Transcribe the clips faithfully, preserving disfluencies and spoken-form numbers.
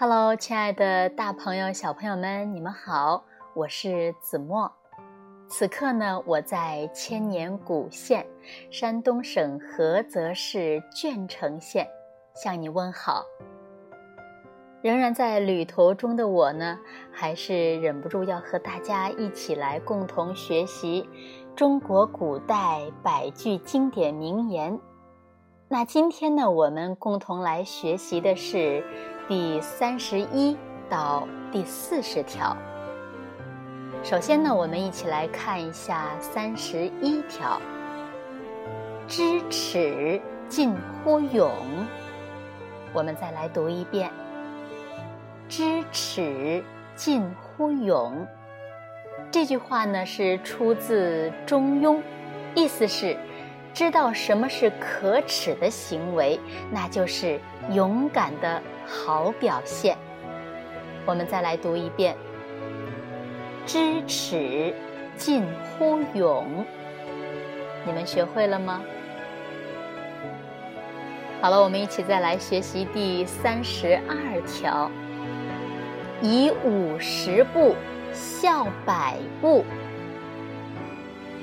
Hello， 亲爱的大朋友小朋友们，你们好，我是子墨。此刻呢，我在千年古县山东省菏泽市鄄城县向你问好。仍然在旅途中的我呢，还是忍不住要和大家一起来共同学习中国古代百句经典名言。那今天呢，我们共同来学习的是第三十一到第四十条。首先呢，我们一起来看一下三十一条：知耻近乎勇。我们再来读一遍：知耻近乎勇。这句话呢是出自《中庸》，意思是知道什么是可耻的行为，那就是勇敢的好表现。我们再来读一遍：知耻近乎勇。你们学会了吗？好了，我们一起再来学习第三十二条：以五十步笑百步。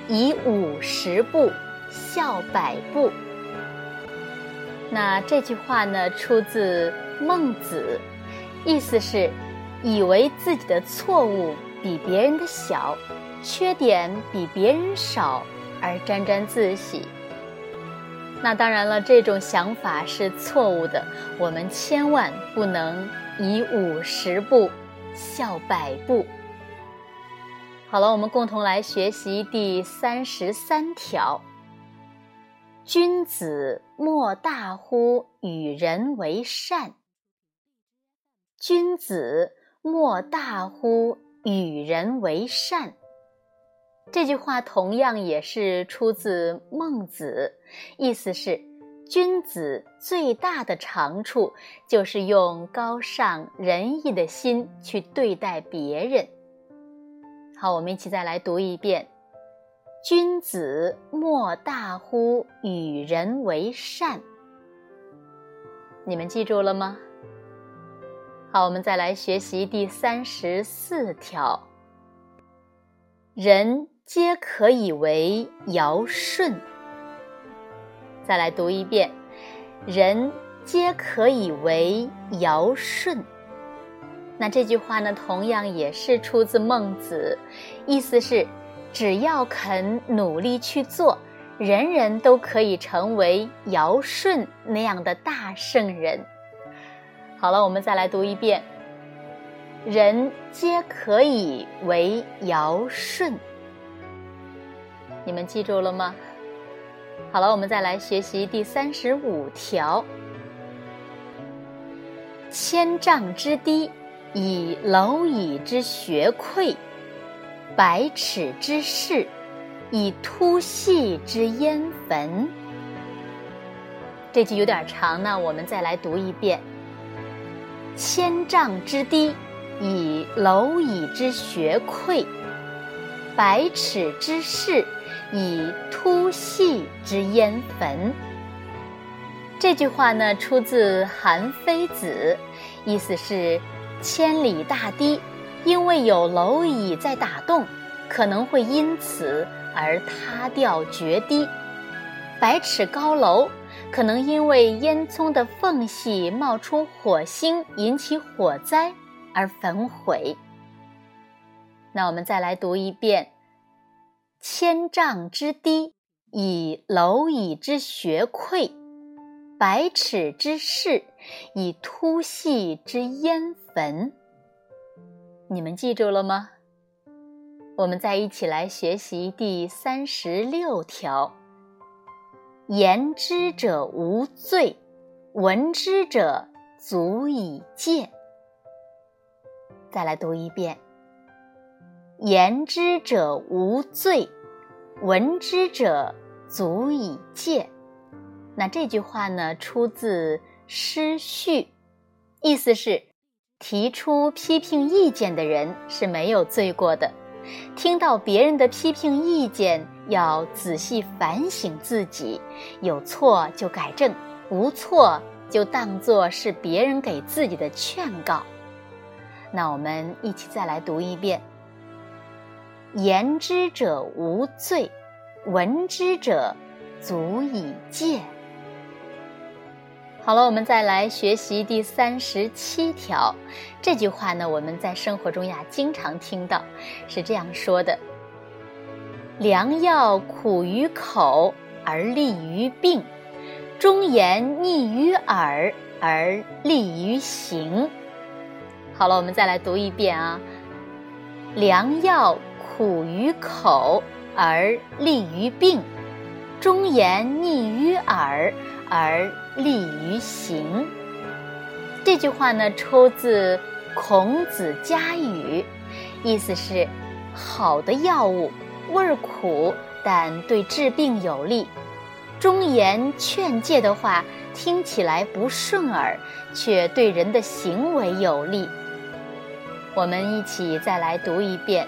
以五十步笑百步。那这句话呢出自孟子，意思是以为自己的错误比别人的小，缺点比别人少而沾沾自喜。那当然了，这种想法是错误的，我们千万不能以五十步笑百步。好了，我们共同来学习第三十三条：君子莫大乎与人为善。君子莫大乎与人为善。这句话同样也是出自孟子，意思是君子最大的长处就是用高尚仁义的心去对待别人。好，我们一起再来读一遍：君子莫大乎与人为善。你们记住了吗？好，我们再来学习第三十四条：人皆可以为尧舜。再来读一遍：人皆可以为尧舜。那这句话呢，同样也是出自孟子，意思是只要肯努力去做，人人都可以成为尧舜那样的大圣人。好了，我们再来读一遍：人皆可以为尧舜。你们记住了吗？好了，我们再来学习第三十五条：千丈之堤，以蝼蚁之穴溃。百尺之室，以突隙之烟焚。这句有点长呢，我们再来读一遍：千丈之堤，以蝼蚁之穴溃。百尺之室，以突隙之烟焚。这句话呢出自《韩非子》，意思是千里大堤因为有蝼蚁在打洞，可能会因此而塌掉决堤。百尺高楼可能因为烟囱的缝隙冒出火星，引起火灾而焚毁。那我们再来读一遍：千丈之堤，以蝼蚁之穴溃。百尺之室，以突隙之烟焚。你们记住了吗？我们再一起来学习第三十六条：言之者无罪，闻之者足以戒。再来读一遍：言之者无罪，闻之者足以戒。那这句话呢，出自《诗序》，意思是提出批评意见的人是没有罪过的，听到别人的批评意见要仔细反省自己，有错就改正，无错就当作是别人给自己的劝告。那我们一起再来读一遍：言之者无罪，闻之者足以戒。好了，我们再来学习第三十七条。这句话呢，我们在生活中呀经常听到，是这样说的：良药苦于口而利于病，忠言逆于耳而利于行。好了，我们再来读一遍啊：良药苦于口而利于病，忠言逆于耳而利于行。这句话呢，抽自孔子家语，意思是好的药物味儿苦，但对治病有利；忠言劝诫的话听起来不顺耳，却对人的行为有利。我们一起再来读一遍：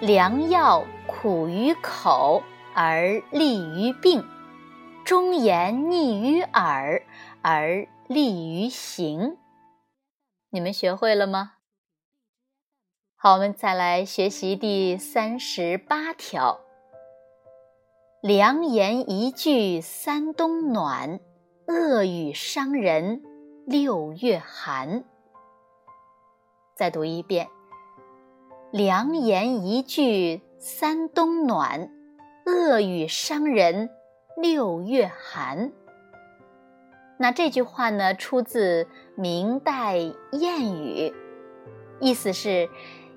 良药苦于口而利于病，忠言逆于耳而利于行。你们学会了吗？好，我们再来学习第三十八条。良言一句三冬暖，恶语伤人六月寒。再读一遍：良言一句三冬暖，恶语伤人六月寒。那这句话呢，出自明代谚语，意思是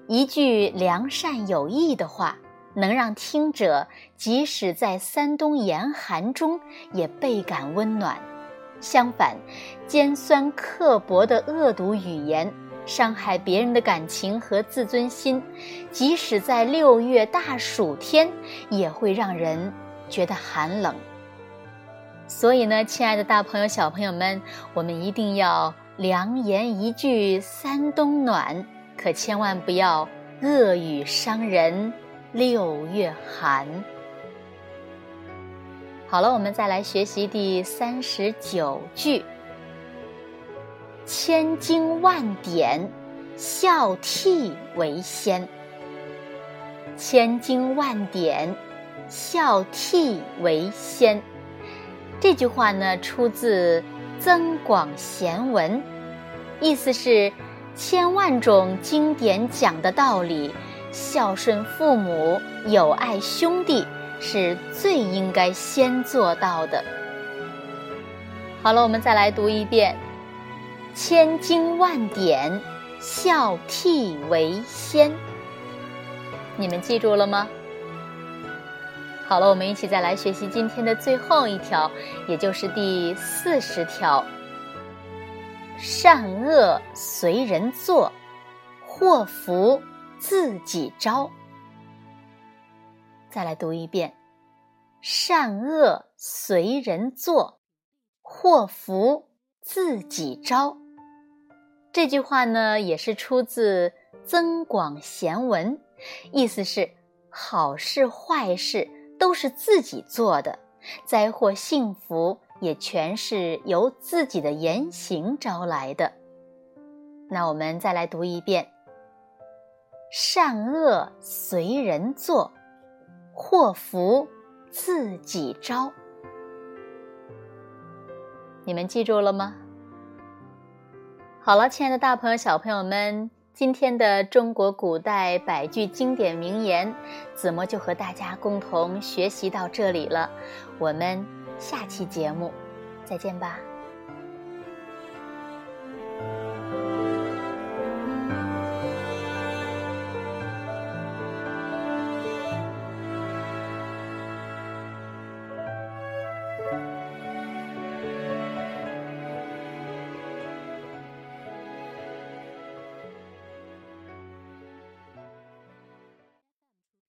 一句良善有益的话，能让听者即使在三冬严寒中也倍感温暖。相反，尖酸刻薄的恶毒语言伤害别人的感情和自尊心，即使在六月大暑天也会让人觉得寒冷。所以呢，亲爱的大朋友小朋友们，我们一定要良言一句三冬暖，可千万不要恶语伤人六月寒。好了，我们再来学习第三十九句：千经万典，孝悌为先。千经万典，孝悌为先。这句话呢，出自增广贤文，意思是千万种经典讲的道理，孝顺父母，友爱兄弟，是最应该先做到的。好了，我们再来读一遍：千经万典，孝悌为先。你们记住了吗？好了，我们一起再来学习今天的最后一条，也就是第四十条。善恶随人做，祸福自己招。再来读一遍：善恶随人做，祸福自己招。这句话呢，也是出自增广贤文，意思是好事坏事都是自己做的，灾祸幸福也全是由自己的言行招来的。那我们再来读一遍：善恶随人做，祸福自己招。你们记住了吗？好了，亲爱的大朋友小朋友们，今天的中国古代百句经典名言，子墨就和大家共同学习到这里了。我们下期节目再见吧。